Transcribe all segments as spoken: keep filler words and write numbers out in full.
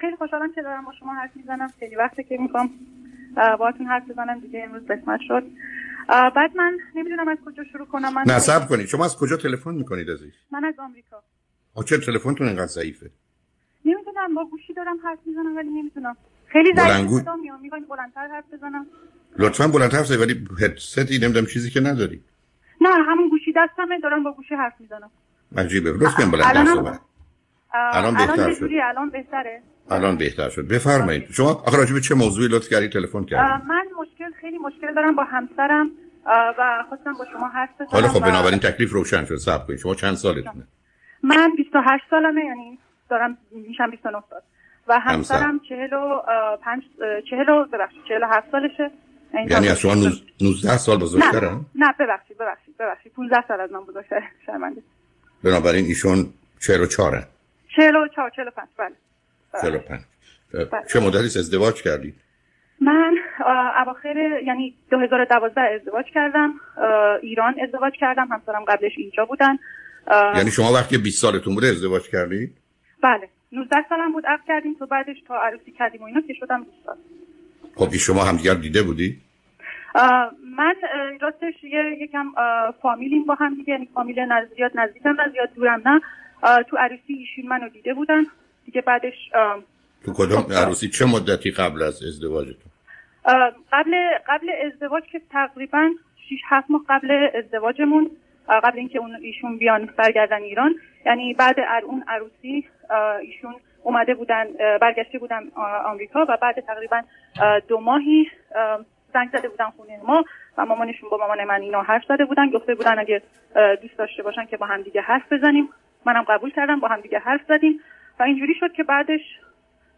خیلی خوشحالم که دارم با شما حرف میزنم. خیلی وقته که میخوام باهاتون حرف بزنم، دیگه امروز قسمت شد. بعد من نمیدونم از کجا شروع کنم. من نصب کنید. شما از کجا تلفن میکنید عزیز؟ من از آمریکا. آخه تلفنتون اینقدر ضعیفه. نمیدونم، با گوشی دارم حرف میزنم ولی نمیدونم. خیلی ضعیف صدا میاد. میگم بلندتر حرف بزنم. لطفاً بلندتر بزنید، ولی هدستی نمیدونم چیزی که نداری. نه، همون گوشی دستمه، دارم با گوشی حرف میزنم. عجیبه. لطفاً بلندتر صحبت. الان بهتر شد. الان بهتره. الان بهتر شد. بفرمایید. شما آخه راجع به چه موضوعی لطف کردید تلفن کردید؟ من مشکل خیلی مشکل دارم با همسرم و خواستم با شما حرف بزنم. حالا خب بنابراین تکلیف روشن شد. صبر کنید. شما چند سالتونه؟ من بیست و هشت سالمه، یعنی دارم میشم بیست و نه سال. و همسرم چهل و پنج چهل ببخشید چهل و هفت سالشه. یعنی از شما نوزده سال بزرگتره؟ نه, نه ببخشید ببخشید ببخشید پانزده سال از من بزرگتره. شرمنده. بنابراین ایشون چهل و چهارن. چهل و چهار چهل و پنج بله. چهل و پنج چه مدتی ازدواج کردید؟ من اواخر یعنی دو هزار و دوازده ازدواج کردم. ایران ازدواج کردم، همسرم قبلش اینجا بودن. یعنی شما وقتی بیست سالتون بوده ازدواج کردید؟ بله، نوزده سالم بود عقد کردیم، تو بعدش تا عروسی کردیم و اینا که شدم بیست سال. خب شما همدیگر دیده بودی؟ من راستش یکم فامیلیم با هم دیگه، یعنی فامیل نزدیک نزدیکم و زیاد دورم نه. تو عروسی ایشون منو دیده بودن دیگه، بعدش تو کدوم عروسی؟ چه مدتی قبل از ازدواجتون؟ قبل قبل ازدواج که تقریبا شش هفت ماه قبل ازدواجمون، قبل اینکه اون ایشون بیان برگردن ایران، یعنی بعد از اون عروسی ایشون اومده بودن، برگشته بودن آمریکا و بعد تقریبا دو ماهی زنگ زده بودن خونه ما و مامانشون با مامان من اینا حرف زده بودن، گفته بودن اگه دوست داشته باشن که با هم دیگه حرف بزنیم. منم قبول کردم، با هم دیگه حرف زدیم و اینجوری شد که بعدش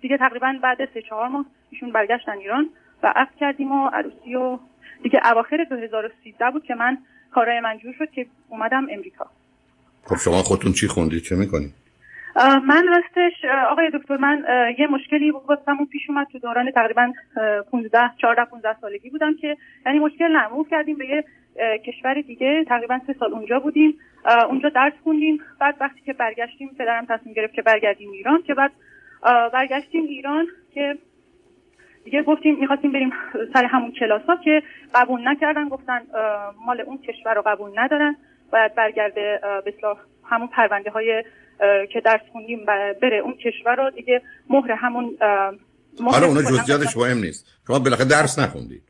دیگه تقریبا بعد سه چهار ماه ایشون برگشتن ایران و عقد کردیم و عروسی و دیگه اواخر دو هزار و سیزده بود که من کارای من جور شد که اومدم امریکا. خب شما خودتون چی خوندید؟ چه میکنید؟ من راستش آقای دکتر، من یه مشکلی واسم پیش اومد تو دوران تقریبا پانزده چهارده پانزده سالگی بودم که یعنی مشکل نمو کردیم به یه کشور دیگه، تقریبا سه سال اونجا بودیم، اونجا درس خوندیم. بعد وقتی که برگشتیم پدرم تصمیم گرفت که برگردیم ایران، که بعد برگشتیم ایران که دیگه گفتیم می‌خواستیم بریم سر همون کلاس‌ها که قبول نکردن، گفتن مال اون کشور رو قبول ندارن، باید برگرده به اصطلاح همون پرونده‌های که درس خوندیم بره اون کشور رو دیگه مهر همون. حالا اونا جزئیاتش مهم نیست. شما بالاخره درس نخوندید؟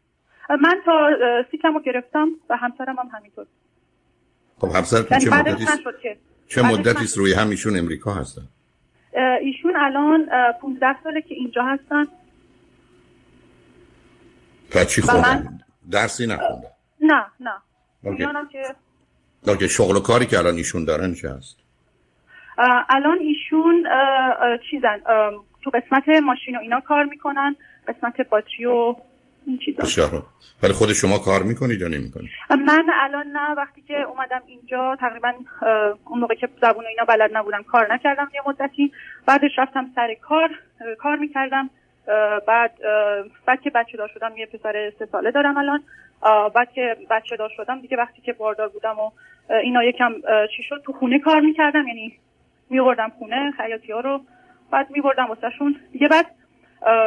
من تا سیکمو گرفتم و همسرم هم همینطور. خب همسرتون چه مدتی چه مدتی است روی هم ایشون امریکا هستن؟ ایشون الان پانزده ساله که اینجا هستن. تا چی خوندن؟ درسی نخوندن؟ نه نه. میدونم که اوکی، شغل و کاری که الان ایشون دارن چه هست؟ الان ایشون چیزن، تو قسمت ماشین و اینا کار میکنن، قسمت باتری و این چیزا. ولی خود شما کار میکنید یا نمیکنید؟ من الان نه، وقتی که اومدم اینجا تقریبا اون موقع که زبون و اینا بلد نبودم کار نکردم یه مدتی، بعدش رفتم سر کار کار میکردم. بعد بعد که بچه دار شدم، یه پسر سه ساله دارم الان، بعد که بچه دار شدم دیگه وقتی که باردار بودم و اینا یکم چی شد، تو خونه کار میکردم، یعنی میبردم خونه خیاطی ها رو، بعد میبردم واسه شون دیگه. بعد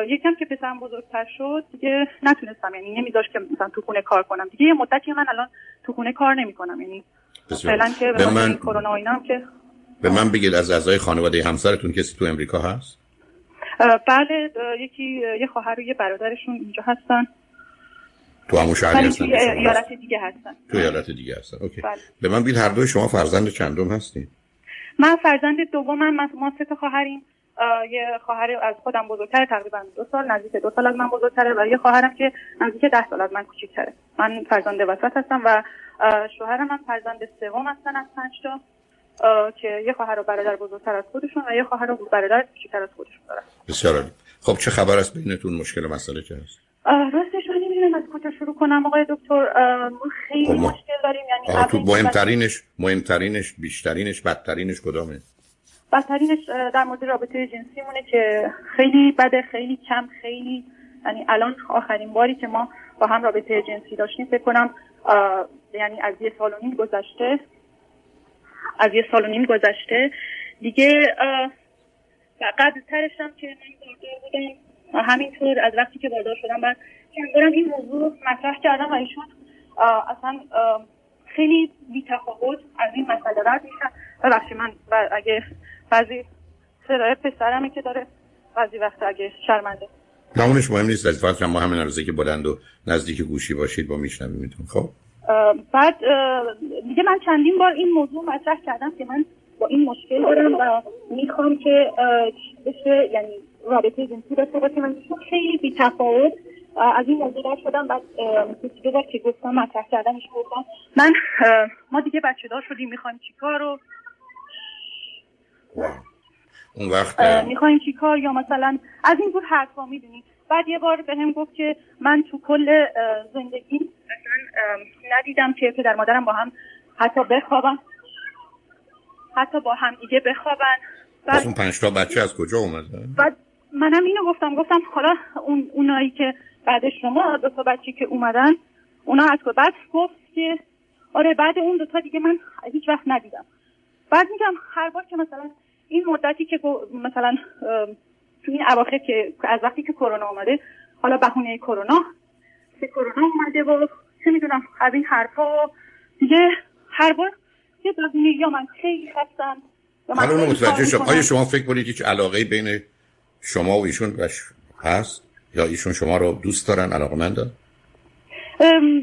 یکم که پسرم بزرگتر شد دیگه نتونستم، یعنی نمیذاشت که مثلا تو خونه کار کنم دیگه. یه مدتی من الان تو خونه کار نمیکنم، یعنی فعلا که به من کرونا و اینا هم که به من بگید از اعضای خانواده همسرتون کسی تو امریکا هست؟ بله، یکی یه خواهر و یه برادرشون اینجا هستن. تو همون شهری هستن؟ تو ایالت دیگه هستن. تو ایالت دیگه هستن. اوکی. بله. به من بگید هر دوی شما فرزند چندم هستین؟ من فرزند دومم. ما سه تا خواهریم، یه خواهر از خودم بزرگتره تقریبا دو سال، نزدیک دو سال از من بزرگتره، و یه خواهرم که نزدیک ده سال از من کوچیک‌تره. من فرزند وسط هستم و شوهرم هم فرزند سوم هستن از پنج تا، که یه خواهر و برادر بزرگتر از خودشون و یه خواهر و برادر کوچیک‌تر از خودشون دارن. بسیار عالی. خب چه خبر است بینتون؟ مشکل مسئله چه هست؟ راستش من نمی‌دونم از کجا شروع کنم آقای دکتر. خیلی خب ما... مشکل داریم، یعنی تو مهمترینش مهمترینش بیشترینش بدترینش کدامه؟ بدترینش در مورد رابطه جنسی مونه که خیلی بده، خیلی کم، خیلی، یعنی الان آخرین باری که ما با هم رابطه جنسی داشتیم فکر کنم یعنی از یه سال و نیم گذشته از یه سال و نیم گذشته دیگه. و قبل ترش هم که من باردار بودم همینطور از وقتی که باردار شدم بعد چندبارم این موضوع مطرح کردم و ایشون اصلا خیلی بی‌تفاوت از این مسئله رد میشن. ببخشید من اگه بعضی صدای پسرمه که داره بعضی وقت اگه شرمنده نامونش مهم نیست از فقط ما همین عرضه که بلند و نزدیک گوشی باشید با میشنویم میتون. خب بعد دیگه من چندین بار این موضوع مطرح کردم که من با این مشکل دارم و میخوام که بشه یعنی رابطه جنسی داشته باشیم. من خیلی بی‌تفاوت از این موضوع دار شدم. بعد چیزی که گفتم مطرح کردمش گفتم من ما دیگه بچه دار شدیم میخوایم چیکار رو اون وقت میخوایم چیکار یا مثلا از این جور حرفا میدونی. بعد یه بار بهم گفت که من تو کل زندگی مثلا ندیدم که پدر مادرم با هم حتی بخوابن حتی با هم دیگه بخوابن. بعد اون پنج تا بچه از کجا اومد؟ بعد منم اینو گفتم گفتم حالا اون اونایی که بعد شما دو تا بچه که اومدن اونا از کجا؟ بعد گفت که آره بعد اون دو تا دیگه من هیچ وقت ندیدم. بعد میگم هر بار که مثلا این مدتی که مثلا تو این اواخر که از وقتی که کرونا اومده حالا بهونه کرونا که کرونا اومده و چه میدونم از این حرفا دیگه هر بار یه بازی یا من خیلی خستم. حالا اونو متوجه شدم. آیا شما فکر کنید هیچ علاقه بین شما و ایشون هست یا ایشون شما رو دوست دارن علاقه‌مندن؟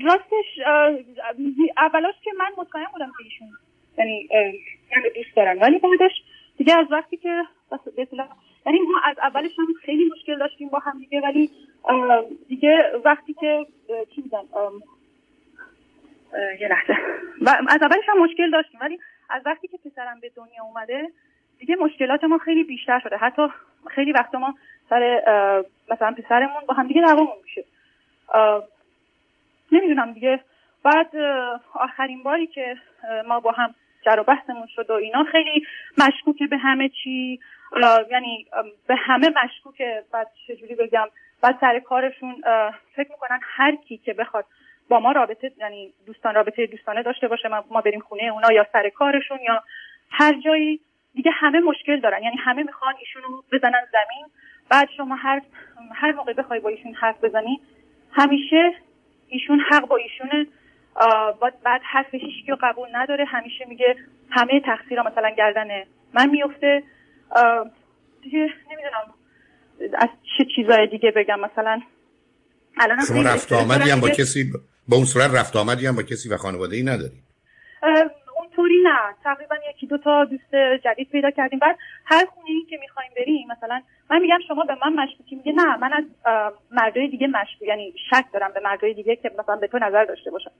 راستش اولاش که من مطمئن بودم که ایشون یعنی من رو دوست دارن ولی بعدش دیگه از وقتی که به اصطلاح یعنی ما از اولش هم خیلی مشکل داشتیم با هم دیگه ولی دیگه وقتی که چی میگن یه لحظه و از اولش هم مشکل داشتیم ولی از وقتی که پسرم به دنیا اومده دیگه مشکلات ما خیلی بیشتر شده. حتی خیلی وقتا ما سر مثلا پسرمون با هم دیگه دعوامون میشه نمیدونم دیگه. بعد آخرین باری که ما با هم جر و بحثمون شد و اینا خیلی مشکوکه به همه چی یعنی به همه مشکوکه. بعد چجوری بگم بعد سر کارشون فکر میکنن هر کی که بخواد با ما رابطه یعنی دوستان رابطه دوستانه داشته باشه ما بریم خونه اونا یا سر کارشون یا هر جایی دیگه همه مشکل دارن یعنی همه میخوان ایشونو بزنن زمین. بعد شما هر هر موقع بخوای با ایشون حرف بزنی همیشه ایشون حق با ایشونه بعد حرفش هیچکی رو قبول نداره همیشه میگه همه تقصیرها مثلا گردن من میفته. دیگه نمیدونم از چه چیزای دیگه بگم مثلا الان شما رفت آمدی هم با کسی با اون صورت رفت آمدی هم با کسی و خانواده‌ای نداری؟ اونطوری نه تقریبا یکی دو تا دوست جدید پیدا کردیم. بعد هر خونه‌ای که می‌خوایم بریم مثلا من میگم شما به من مشکوکی میگه نه من از مردای دیگه مشکوک یعنی شک دارم به مردای دیگه که مثلا به تو نظر داشته باشن.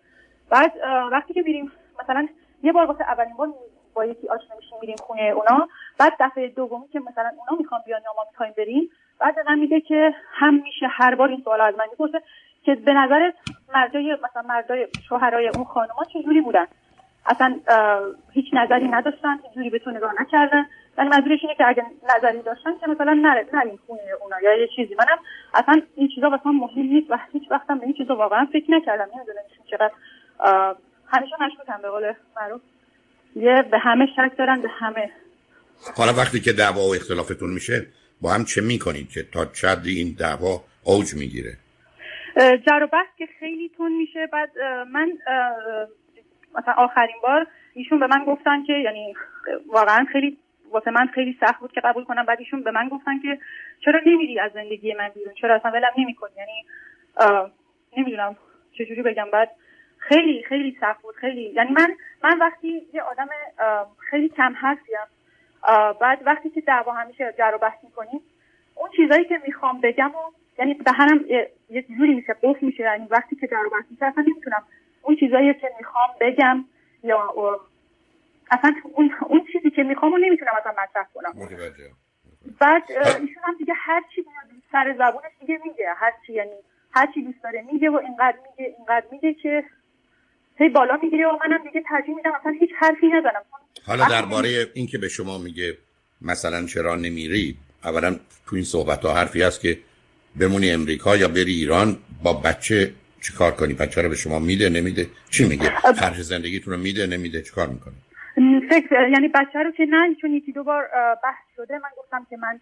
بعد وقتی که بریم مثلا یه بار واسه اولین بار با یکی آشنا میشیم میریم خونه اونا بعد دفعه دومی که مثلا اونا میخوان بیان یا ما میخوایم بریم بعد من میگه که هم میشه هر بار این سوالو از من میپرسه که به نظرت مردای مثلا مردای شوهرای اون خانوما چجوری بودن اصلا هیچ نظری نداشتن چجوری به تو نگاه نکردن ولی منظورش اینه که اگه نظری داشتن که مثلا نرید نرید خونه اونا یا یه چیزی. منم اصلا این چیزا واسم مهم نیست و هیچ وقتم به این چیزا واقعا فکر نکردم. نمیدونم چرا همیشه مشکوکم به قول معروف یه به همه شک دارن به همه. حالا وقتی که دعوا و اختلافتون میشه با هم چه میکنید که تا چقدر این دعوا اوج میگیره؟ جر و بحث که خیلی تون میشه. بعد من مثلا آخرین بار ایشون به من گفتن که یعنی واقعا خیلی واسه من خیلی سخت بود که قبول کنم. بعد ایشون به من گفتن که چرا نمیری از زندگی من بیرون چرا اصلا ولم نمیکنی یعنی نمیدونم چجوری بگم. بعد خیلی خیلی سخت بود خیلی یعنی من من وقتی یه آدم خیلی کم حرفیم بعد وقتی که دعوا همیشه جر و بحث می‌کنیم اون چیزایی که میخوام بگم و یعنی دهنم یه جوری میشه قفل میشه یعنی وقتی که جر و بحث میشه اصلا نمیتونم اون چیزایی که میخوام بگم یا اصلا اون اون چیزی که میخوام رو نمیتونم اصلا مطرح کنم. بعد ایشون هم دیگه هر چی میاد سر زبونش دیگه میگه هر چی یعنی هر چی دوست داره میگه و اینقدر میگه اینقدر میگه که هی بالا میگیره و منم دیگه ترجیح میدم مثلا هیچ حرفی نزنم. حالا درباره این که به شما میگه مثلا چرا نمیری اولا تو این صحبت ها حرفی هست که بمونی امریکا یا بری ایران با بچه چیکار کنی؟ بچه رو به شما میده نمیده؟ چی میگه؟ خرج زندگیتون رو میده نمیده؟ چیکار میکنی؟ فکر یعنی بچه رو که نه، چون یکی دو بار بحث شده من گفتم که من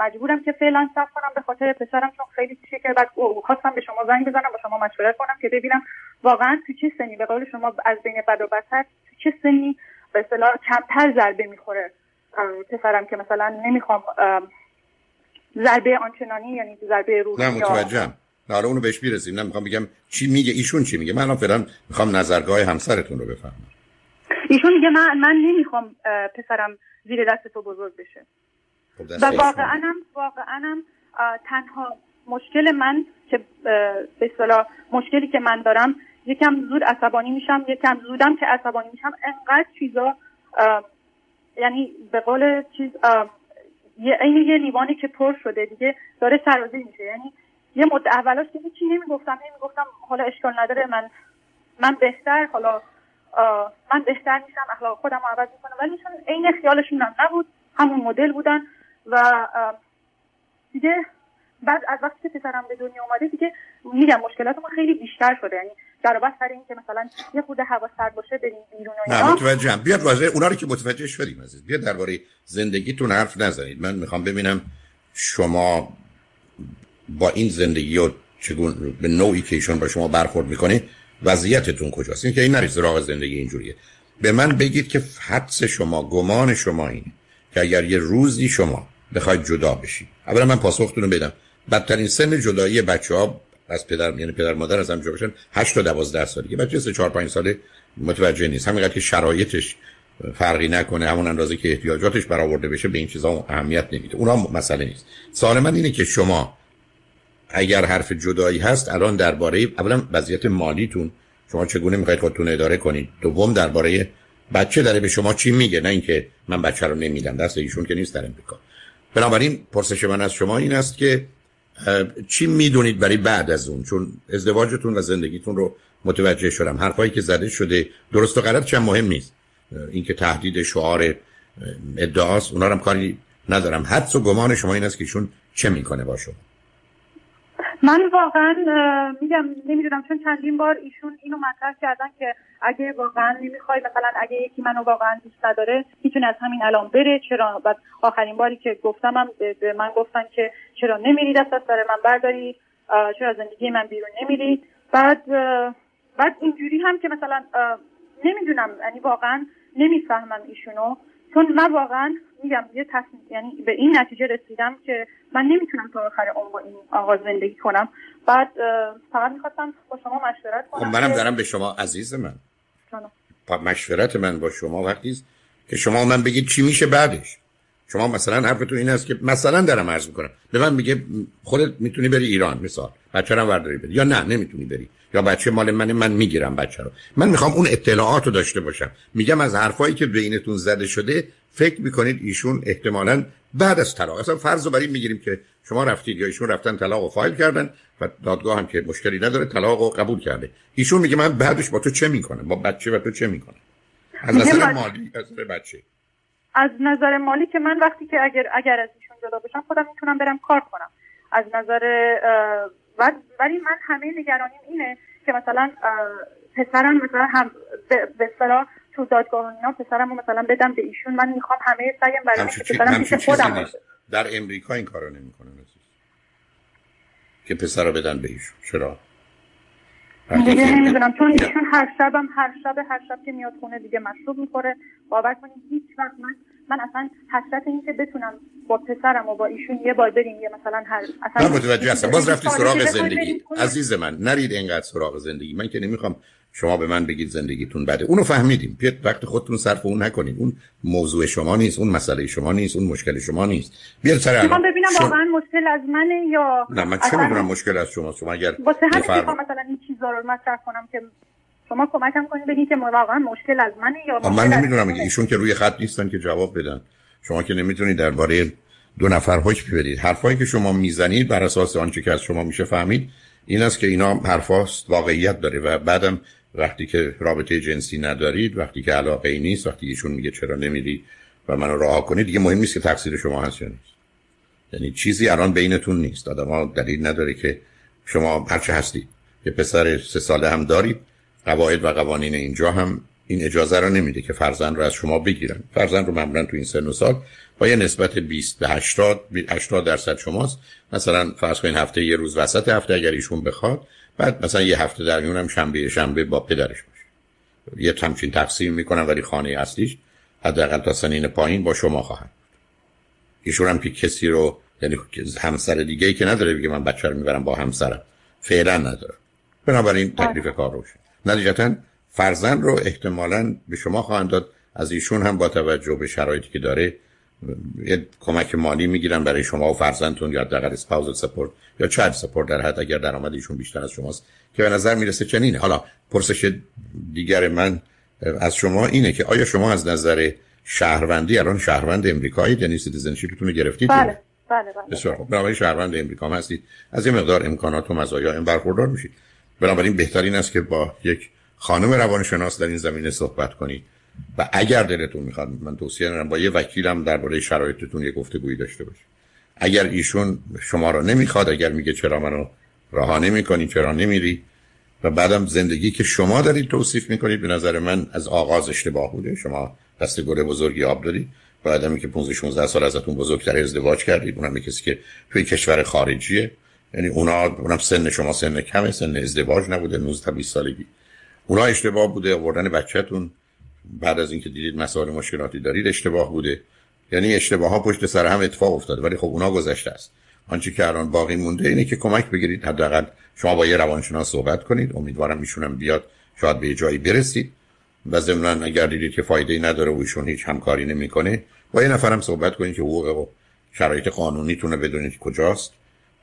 مجبورم که فعلا صبر کنم به خاطر پسرم، چون خیلی چیزی که بعد خواستم به شما زنگ بزنم با شما مشورت کنم که ببینم واقعا تو چه سنی، به قول شما از بین بد و بدتر، تو چه سنی به اصطلاح کمتر ضربه میخوره پسرم، که مثلا نمیخوام ضربه آنچنانی، یعنی ضربه روحی. نه متوجهم، حالا اونو بهش میرسیم. نه میخوام بگم چی میگه ایشون، چی میگه. من الان فعلا میخوام نظرگاه همسرتون رو بفهمم. ایشون میگه من من نمیخوام پسرم زیر دست تو بزرگ بشه. و واقعا هم واقعا هم تنها مشکل من که به اصطلاح مشکلی که من دارم، یکم زود عصبانی میشم، یکم زودم که عصبانی میشم انقدر چیزا، یعنی به قول چیز یه این یه لیوانی که پر شده دیگه داره سرازه میشه. یعنی یه مدت اولاش که چی نمیگفتم نمیگفتم حالا اشکال نداره، من من بهتر حالا من بهتر میشم، اخلاق خودم رو عوض میکنم، ولی چون عین خیالشون هم نبود، همون مدل بودن. و دیگه بعد از وقتی که پسرم به دنیا اومده دیگه میگم مشکلاتم خیلی بیشتر شده، یعنی درابط سر این که مثلا یه خود هوا سرد باشه بریم بیرون و اینا. نه متوجهم، بیاد واژه اونا رو که متوجه شدیم عزیز، بیاد درباره زندگیتون حرف نزنید. من میخوام ببینم شما با این زندگی و چگونه به نوعی که ایشون با شما برخورد میکنه وضعیتتون کجاست، اینکه این نریز راغ زندگی اینجوریه. به من بگید که حدس شما، گمان شما اینه که اگر یه روزی شما بخواید جدا بشید، اولا من پاسختون رو بدم، بدترین سن جدایی بچه‌ها از پدر، یعنی پدر مادر از هم جدا بشن هشت تا دوازده سالگی. بچه سه چهار پنج ساله متوجه نیست، همینقدر که شرایطش فرقی نکنه، همون اندازه که احتیاجاتش برآورده بشه به این چیزا اهمیت نمیده، اونا مسئله نیست. سوال من اینه که شما اگر حرف جدایی هست الان درباره اولا وضعیت مالیتون، شما چگونه می‌خواید خودتون اداره کنید، دوم درباره بچه داره به شما چی میگه، نه اینکه من بچه رو نمیدم دست ایشون که نیست در امریکا. بنابراین پرسش من از شما این است که چی میدونید برای بعد از اون، چون ازدواجتون و زندگیتون رو متوجه شدم، حرفایی که زده شده درست و غلط چند مهم نیست، اینکه تهدید شعار ادعاست اونا رو هم کاری ندارم، حدس و گمان شما این است که ایشون چه میکنه با شما. من واقعا میگم نمیدونم، چون چندین بار ایشون اینو مطرح کردن که اگه واقعا نمیخوای، مثلا اگه یکی منو واقعا دوست نداره میتونه از همین الان بره، چرا. بعد آخرین باری که گفتم هم به من گفتن که چرا نمیری دست از سر من برداری، چرا زندگی من بیرون نمیری. بعد بعد اینجوری هم که مثلا نمیدونم، یعنی واقعا نمیفهمم ایشونو، چون من واقعا میگم یه تصمیم، یعنی به این نتیجه رسیدم که من نمیتونم تا آخر عمر این آقا زندگی کنم. بعد فقط میخواستم با شما مشورت کنم. منم دارم به شما عزیز من جانم. مشورت من با شما وقتی است که شما من بگید چی میشه بعدش. شما مثلا حرفتون این است که مثلا دارم عرض میکنم، به من میگه خودت میتونی بری ایران مثلا، بچه رو ورداری بری، یا نه نمیتونی بری، یا بچه مال منه من میگیرم بچه رو. من میخوام اون اطلاعات رو داشته باشم. میگم از حرفایی که بینتون زده شده فکر میکنید ایشون احتمالاً بعد از طلاق، اصلا فرض رو بر این میگیریم که شما رفتید یا ایشون رفتن طلاق رو فایل کردن و دادگاه هم که مشکلی نداره طلاق رو قبول کرده، ایشون میگه من بعدش با تو چه میکنم، با بچه و تو چه میکنم از نظر مالی، از نظر بچه. از نظر مالی که من وقتی که اگر اگر از ایشون جدا بشم خودم میتونم برم کار کنم از نظر، ولی من همه نگرانیم اینه که مثلا پسرم مثلا هم به اصطلاح تو دادگاه اینا پسرمو مثلا بدم به ایشون، من میخوام همه سعیم برای اینکه پسرم پیش خودم باشه. در امریکا این کارو نمیکنن که پسر رو بدن به ایشون. چرا؟ دیگه نمیدونم، چون ایشون هر شبم هر شب هر شب که میاد خونه دیگه مشروب میخوره. باور کنید هیچ وقت من من اصلا حسرت این که بتونم با پسرم و با ایشون یه بار بریم یه مثلا هر اصلا من متوجه هستم. باز رفتی سراغ زندگی. عزیز من نرید اینقدر سراغ زندگی. من که نمیخوام شما به من بگید زندگیتون بده. اونو فهمیدیم. پیت وقت خودتون صرف اون نکنید. اون موضوع شما نیست، اون مسئله شما نیست، اون مشکل شما نیست. بیار سر من ببینم شما... واقعا مشکل از منه یا نه، من چه میدونم مشکل از شما. شما اگر واسه همین بفرم... مثلا این چیزا رو مطرح کنم که شما کمکم کنید بگید که واقعا مشکل از منه یا مشکل. من نمیدونم، ایشون که روی خط نیستن که جواب بدن. شما که نمیتونید درباره دو نفر حکم بدید. حرفایی که شما میزنید بر اساس آنچه که از شما میشه فهمید این است که اینا حرفاست، واقعیت داره. و بعدم وقتی که رابطه جنسی ندارید، وقتی که علاقه ای نیست، وقتی ایشون میگه چرا نمیری و منو رها کنید، دیگه مهم نیست که تقصیر شما هست یا نیست. یعنی چیزی الان بینتون نیست. آدم‌ها دلیل نداره که شما هرچه هستید، یه پسر سه ساله هم دارید، قواعد و قوانین اینجا هم این اجازه رو نمیده که فرزند رو از شما بگیرن. فرزند رو معمولا تو این سن و سال با یه نسبت بیست به هشتاد هشتاد درصد شماست. مثلا فرض کنین هفته یه روز وسط هفته اگر ایشون بخواد، بعد مثلا یه هفته در میون هم شنبه شنبه با پدرش باشه. یه همچین تقسیم میکنن، ولی خانه اصلیش حداقل تا سنین پایین با شما خواهند. ایشون هم که کسی رو، یعنی همسر دیگه ای که نداره بگه من بچه رو میبرم با همسرم، فعلا نداره. بنابراین تکلیف کار روشن. نتیجتاً فرزند رو احتمالاً به شما خواهند داد. از ایشون هم با توجه به شرایطی که داره یه کمک مالی میگیرن برای شما و فرزندتون، یا حداقل اسپاوزال سپورت یا چایلد سپورت در حد اگر درآمد ایشون بیشتر از شماست، که به نظر میرسه چنینه. حالا پرسش دیگر من از شما اینه که آیا شما از نظر شهروندی الان شهروند امریکایی، یعنی سیتیزنشیپتون رو گرفتید؟ بله بله بله. بسیار خوب. بنابراین شهروند امریکا هستید، از یه مقدار امکانات و مزایا این برخوردار میشید. بنابراین بهترین است که با یک خانم روانشناس در این زمینه صحبت کنید و اگر دلتون میخواد، من توصیه میکنم با یه وکیلم درباره شرایطتون یه گفتگویی داشته باشید. اگر ایشون شما رو نمیخواد، اگر میگه چرا منو رها نمیکنی، چرا نمیری، و بعدم زندگی که شما دارید توصیف میکنید به نظر من از آغاز اشتباه بوده. شما دست گل بزرگی آب دادید با آدمی که پانزده شانزده سال ازتون بزرگتر ازدواج کردید، اونم کسی که توی کشور خارجیه، یعنی اونا اونم سن شما سن کمه، سن ازدواج نبوده، نوزده بیست سالگی. اونا اشتباه بوده. آوردن بچه‌تون بعد از اینکه دیدید مسائل مشکلاتی دارید اشتباه بوده. یعنی اشتباه‌ها پشت سر هم اتفاق افتاده، ولی خب اونا گذشته است. آنچه که الان باقی مونده اینه که کمک بگیرید، حداقل شما با یه روانشناس صحبت کنید. امیدوارم ایشونم بیاد، شاید به جایی برسید. و ضمناً اگر دیدید که فایده‌ای نداره و ایشون هیچ همکاری نمی‌کنه، با یه نفرم صحبت کنید که حقوق و شرایط قانونیتونه بدونید کجاست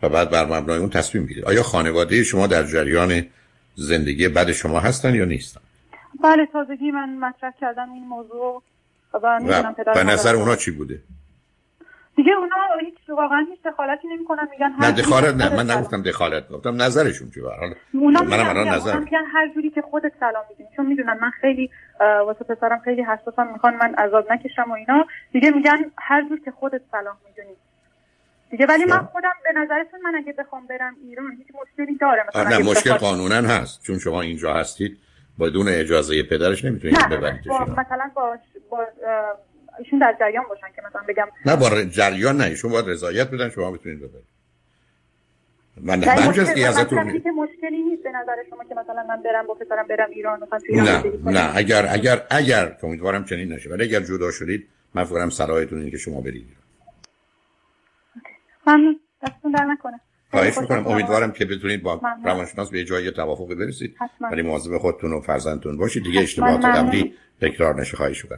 و بعد بر مبنای اون تصمیم بگیرید. آیا خانواده شما در جریان زندگی بعد شما هستن یا نیستن؟ بله، تازگی من مطرح کردم این موضوع و میدونم پدر به نظر اونا چی بوده؟ دیگه اونا هیچ واقعا هیچ دخالتی نمی‌کنن، میگن هر نه دخالت نه من نگفتم دخالت، گفتم نظرشون چی برحال منم الان نظر میگن هر جوری که خودت سلام میدین، چون میدونن من خیلی واسه پسرم خیلی حساسم، میخوان من عذاب نکشم و اینا، دیگه میگن هر جوری که خودت سلام میدونی دیگه. ولی من خودم به نظرتون من اگه بخوام برم ایران هیچ مشکلی داره؟ مثلا نه، مشکل قانونا هست، چون شما اینجا هستید بدون اجازه پدرش نمیتونید ببرید. مثلا با با ایشون در جریان باشن که مثلا بگم نه با جریان، نه ایشون باید رضایت بدن شما میتونید ببرید. من من چیزی ازتون مشکلی نیست به نظر شما که مثلا من برم با پسرم برم ایران مثلا تو ایران؟ نه نه، اگر اگر اگر امیدوارم چنین نشه، ولی اگر جدا شدید من فکرم صلاحیتون اینه که شما برید. ممنون، دستون در نکنه. خواهش میکنم. امیدوارم که بتونید با روانشناس به جای توافقی برسید، ولی مواظب خودتون و فرزندتون باشید، دیگه اشتباهات قبلی تکرار نشه. خواهش میکنم.